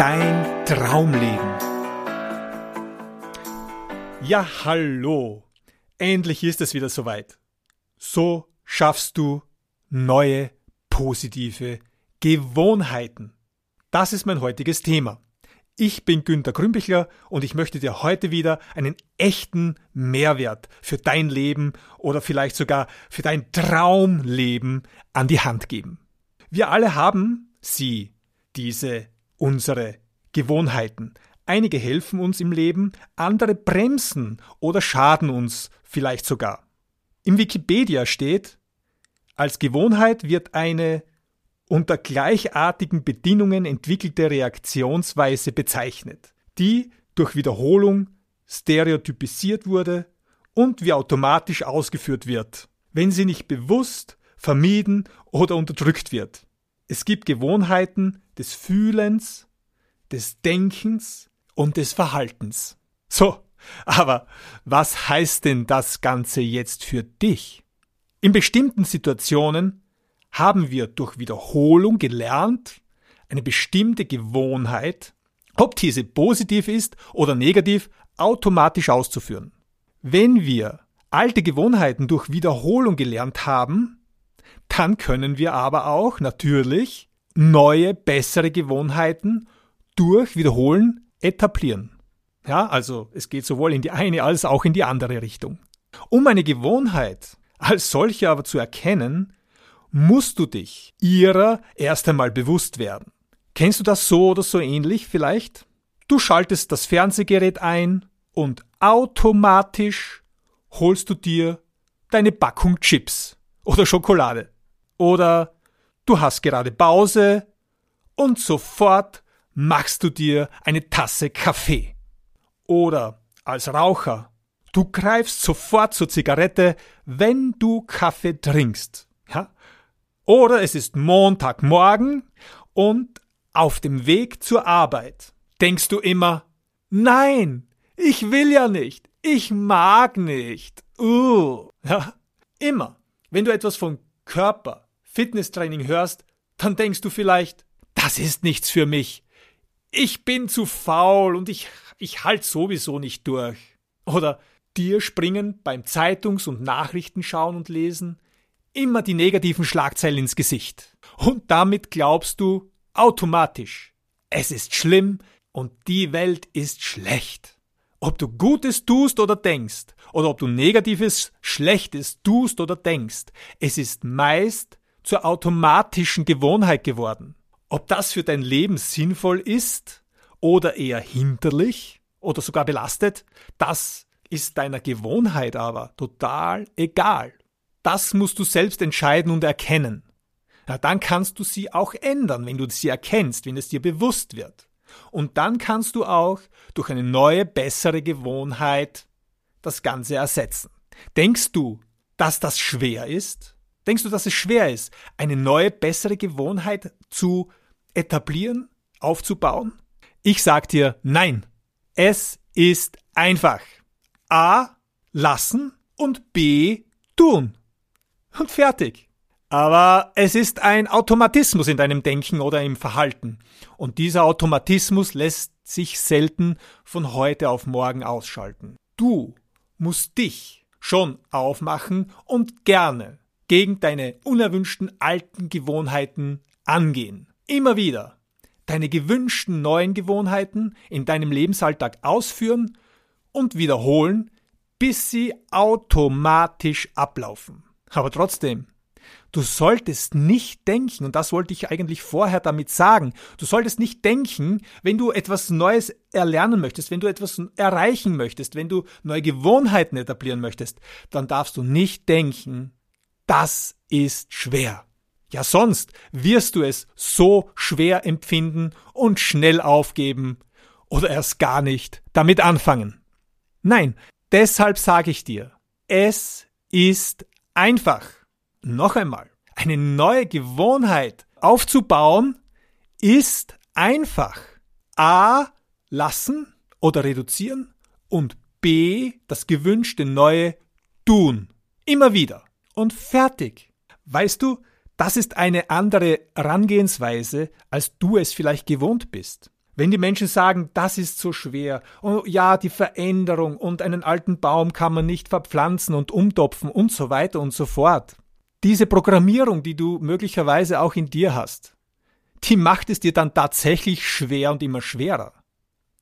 Dein Traumleben. Ja, hallo. Endlich ist es wieder soweit. So schaffst du neue, positive Gewohnheiten. Das ist mein heutiges Thema. Ich bin Günter Grünbichler und ich möchte dir heute wieder einen echten Mehrwert für dein Leben oder vielleicht sogar für dein Traumleben an die Hand geben. Wir alle haben unsere Gewohnheiten. Einige helfen uns im Leben, andere bremsen oder schaden uns vielleicht sogar. Im Wikipedia steht, als Gewohnheit wird eine unter gleichartigen Bedingungen entwickelte Reaktionsweise bezeichnet, die durch Wiederholung stereotypisiert wurde und wie automatisch ausgeführt wird, wenn sie nicht bewusst, vermieden oder unterdrückt wird. Es gibt Gewohnheiten des Fühlens, des Denkens und des Verhaltens. So, aber was heißt denn das Ganze jetzt für dich? In bestimmten Situationen haben wir durch Wiederholung gelernt, eine bestimmte Gewohnheit, ob diese positiv ist oder negativ, automatisch auszuführen. Wenn wir alte Gewohnheiten durch Wiederholung gelernt haben, dann können wir aber auch natürlich neue, bessere Gewohnheiten durch Wiederholen etablieren. Ja, also es geht sowohl in die eine als auch in die andere Richtung. Um eine Gewohnheit als solche aber zu erkennen, musst du dich ihrer erst einmal bewusst werden. Kennst du das so oder so ähnlich vielleicht? Du schaltest das Fernsehgerät ein und automatisch holst du dir deine Packung Chips oder Schokolade. Oder du hast gerade Pause und sofort machst du dir eine Tasse Kaffee. Oder als Raucher, du greifst sofort zur Zigarette, wenn du Kaffee trinkst. Ja? Oder es ist Montagmorgen und auf dem Weg zur Arbeit denkst du immer, nein, ich will ja nicht, ich mag nicht. Ja? Immer, wenn du etwas vom Körper, Fitnesstraining hörst, dann denkst du vielleicht, das ist nichts für mich. Ich bin zu faul und ich halte sowieso nicht durch. Oder dir springen beim Zeitungs- und Nachrichtenschauen und Lesen immer die negativen Schlagzeilen ins Gesicht. Und damit glaubst du automatisch, es ist schlimm und die Welt ist schlecht. Ob du Gutes tust oder denkst, oder ob du Negatives, Schlechtes tust oder denkst, es ist meist zur automatischen Gewohnheit geworden. Ob das für dein Leben sinnvoll ist oder eher hinderlich oder sogar belastet, das ist deiner Gewohnheit aber total egal. Das musst du selbst entscheiden und erkennen. Na, dann kannst du sie auch ändern, wenn du sie erkennst, wenn es dir bewusst wird. Und dann kannst du auch durch eine neue, bessere Gewohnheit das Ganze ersetzen. Denkst du, dass das schwer ist? Denkst du, dass es schwer ist, eine neue, bessere Gewohnheit zu etablieren, aufzubauen? Ich sag dir, nein. Es ist einfach. A. Lassen und B. Tun. Und fertig. Aber es ist ein Automatismus in deinem Denken oder im Verhalten. Und dieser Automatismus lässt sich selten von heute auf morgen ausschalten. Du musst dich schon aufmachen und gerne gegen deine unerwünschten alten Gewohnheiten angehen. Immer wieder deine gewünschten neuen Gewohnheiten in deinem Lebensalltag ausführen und wiederholen, bis sie automatisch ablaufen. Aber trotzdem, du solltest nicht denken, und das wollte ich eigentlich vorher damit sagen, du solltest nicht denken, wenn du etwas Neues erlernen möchtest, wenn du etwas erreichen möchtest, wenn du neue Gewohnheiten etablieren möchtest, dann darfst du nicht denken, das ist schwer. Ja, sonst wirst du es so schwer empfinden und schnell aufgeben oder erst gar nicht damit anfangen. Nein, deshalb sage ich dir, es ist einfach. Noch einmal, eine neue Gewohnheit aufzubauen ist einfach. A. Lassen oder reduzieren und B. das gewünschte neue tun. Immer wieder und fertig. Weißt du, das ist eine andere Herangehensweise, als du es vielleicht gewohnt bist. Wenn die Menschen sagen, das ist so schwer, oh ja, die Veränderung und einen alten Baum kann man nicht verpflanzen und umtopfen und so weiter und so fort. Diese Programmierung, die du möglicherweise auch in dir hast, die macht es dir dann tatsächlich schwer und immer schwerer.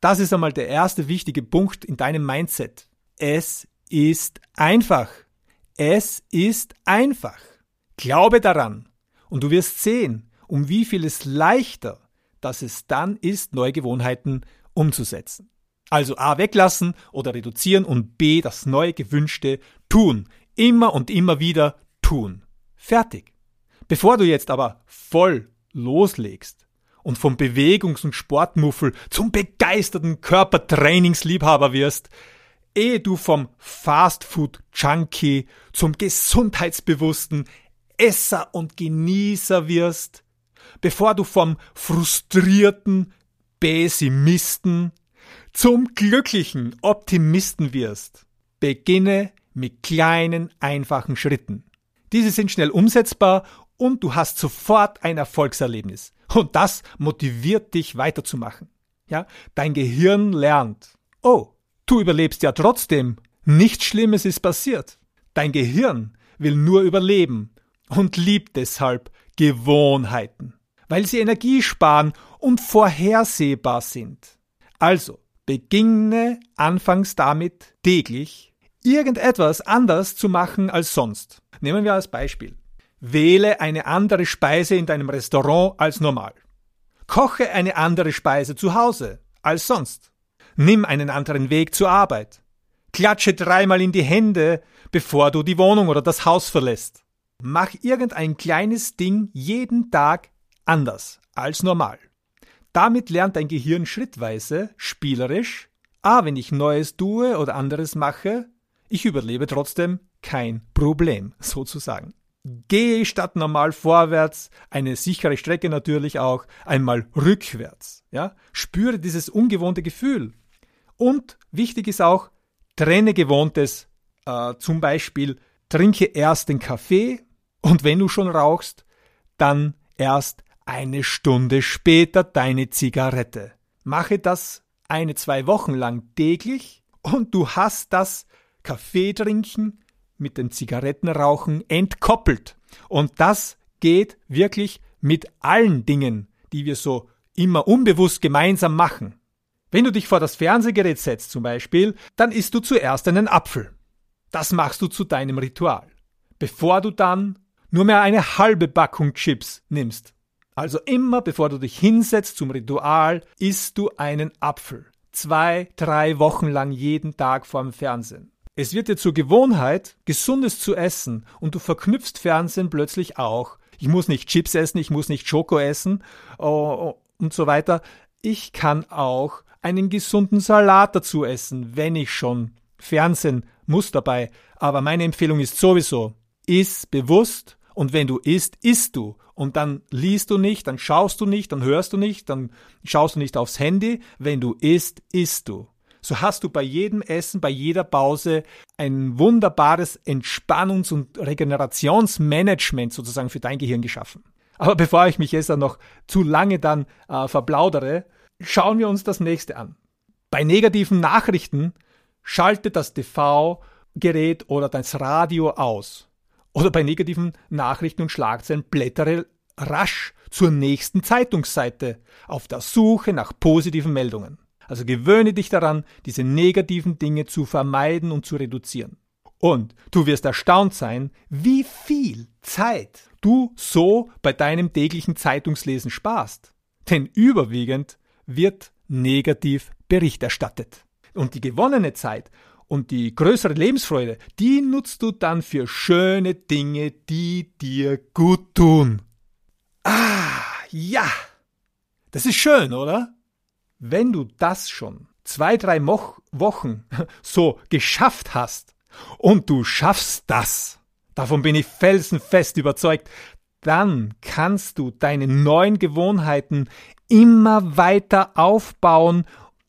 Das ist einmal der erste wichtige Punkt in deinem Mindset. Es ist einfach. Es ist einfach. Glaube daran und du wirst sehen, um wie viel es leichter, dass es dann ist, neue Gewohnheiten umzusetzen. Also A, weglassen oder reduzieren und B, das neue Gewünschte tun. Immer und immer wieder tun. Fertig. Bevor du jetzt aber voll loslegst und vom Bewegungs- und Sportmuffel zum begeisterten Körpertrainingsliebhaber wirst, ehe du vom Fastfood-Junkie zum gesundheitsbewussten Esser und Genießer wirst, bevor du vom frustrierten Pessimisten zum glücklichen Optimisten wirst, beginne mit kleinen, einfachen Schritten. Diese sind schnell umsetzbar und du hast sofort ein Erfolgserlebnis. Und das motiviert dich weiterzumachen. Ja, dein Gehirn lernt. Oh, du überlebst ja trotzdem. Nichts Schlimmes ist passiert. Dein Gehirn will nur überleben und liebt deshalb Gewohnheiten, weil sie Energie sparen und vorhersehbar sind. Also beginne anfangs damit, täglich irgendetwas anders zu machen als sonst. Nehmen wir als Beispiel. Wähle eine andere Speise in deinem Restaurant als normal. Koche eine andere Speise zu Hause als sonst. Nimm einen anderen Weg zur Arbeit. Klatsche 3-mal in die Hände, bevor du die Wohnung oder das Haus verlässt. Mach irgendein kleines Ding jeden Tag anders als normal. Damit lernt dein Gehirn schrittweise, spielerisch, wenn ich Neues tue oder anderes mache, ich überlebe trotzdem, kein Problem, sozusagen. Gehe statt normal vorwärts, eine sichere Strecke natürlich auch, einmal rückwärts. Ja? Spüre dieses ungewohnte Gefühl. Und wichtig ist auch, trenne Gewohntes, zum Beispiel trinke erst den Kaffee, und wenn du schon rauchst, dann erst eine Stunde später deine Zigarette. Mache das 1-2 Wochen lang täglich und du hast das Kaffee trinken mit dem Zigarettenrauchen entkoppelt. Und das geht wirklich mit allen Dingen, die wir so immer unbewusst gemeinsam machen. Wenn du dich vor das Fernsehgerät setzt zum Beispiel, dann isst du zuerst einen Apfel. Das machst du zu deinem Ritual, bevor du dann nur mehr eine halbe Packung Chips nimmst. Also immer, bevor du dich hinsetzt zum Ritual, isst du einen Apfel. 2-3 Wochen lang jeden Tag vorm Fernsehen. Es wird dir zur Gewohnheit, Gesundes zu essen und du verknüpfst Fernsehen plötzlich auch. Ich muss nicht Chips essen, ich muss nicht Schoko essen und so weiter. Ich kann auch einen gesunden Salat dazu essen, wenn ich schon Fernsehen muss dabei. Aber meine Empfehlung ist sowieso, iss bewusst. Und wenn du isst, isst du. Und dann liest du nicht, dann schaust du nicht, dann hörst du nicht, dann schaust du nicht aufs Handy. Wenn du isst, isst du. So hast du bei jedem Essen, bei jeder Pause ein wunderbares Entspannungs- und Regenerationsmanagement sozusagen für dein Gehirn geschaffen. Aber bevor ich mich jetzt noch zu lange dann verplaudere, schauen wir uns das nächste an. Bei negativen Nachrichten schalte das TV-Gerät oder das Radio aus. Oder bei negativen Nachrichten und Schlagzeilen blättere rasch zur nächsten Zeitungsseite auf der Suche nach positiven Meldungen. Also gewöhne dich daran, diese negativen Dinge zu vermeiden und zu reduzieren. Und du wirst erstaunt sein, wie viel Zeit du so bei deinem täglichen Zeitungslesen sparst. Denn überwiegend wird negativ Bericht erstattet. Und die gewonnene Zeit und die größere Lebensfreude, die nutzt du dann für schöne Dinge, die dir gut tun. Ja, das ist schön, oder? Wenn du das schon 2-3 Wochen so geschafft hast und du schaffst das, davon bin ich felsenfest überzeugt, dann kannst du deine neuen Gewohnheiten immer weiter aufbauen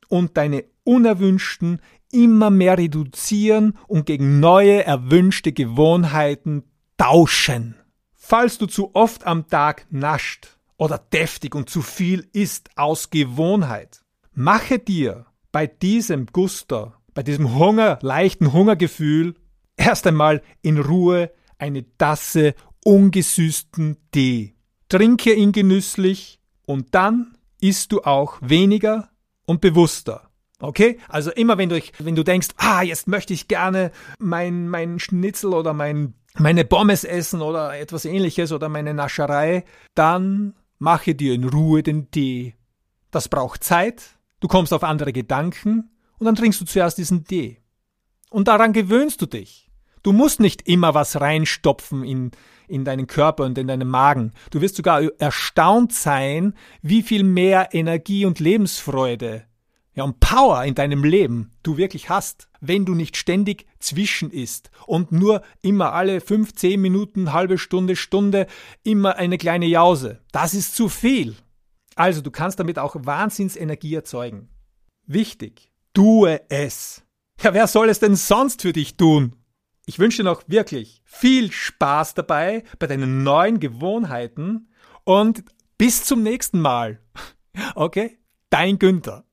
und deine unerwünschten immer mehr reduzieren und gegen neue erwünschte Gewohnheiten tauschen. Falls du zu oft am Tag nascht oder deftig und zu viel isst aus Gewohnheit. Mache dir bei diesem Guster, bei diesem Hunger, leichten Hungergefühl erst einmal in Ruhe eine Tasse ungesüßten Tee. Trinke ihn genüsslich und dann isst du auch weniger und bewusster. Okay? Also immer wenn du denkst, jetzt möchte ich gerne mein Schnitzel oder meine Pommes essen oder etwas Ähnliches oder meine Nascherei, dann mache dir in Ruhe den Tee. Das braucht Zeit, du kommst auf andere Gedanken und dann trinkst du zuerst diesen Tee. Und daran gewöhnst du dich. Du musst nicht immer was reinstopfen in deinen Körper und in deinen Magen. Du wirst sogar erstaunt sein, wie viel mehr Energie und Lebensfreude und Power in deinem Leben du wirklich hast, wenn du nicht ständig zwischen isst und nur immer alle 5, 10 Minuten, halbe Stunde, Stunde immer eine kleine Jause. Das ist zu viel. Also du kannst damit auch Wahnsinnsenergie erzeugen. Wichtig, tue es. Ja, wer soll es denn sonst für dich tun? Ich wünsche dir noch wirklich viel Spaß dabei, bei deinen neuen Gewohnheiten und bis zum nächsten Mal. Okay? Dein Günter.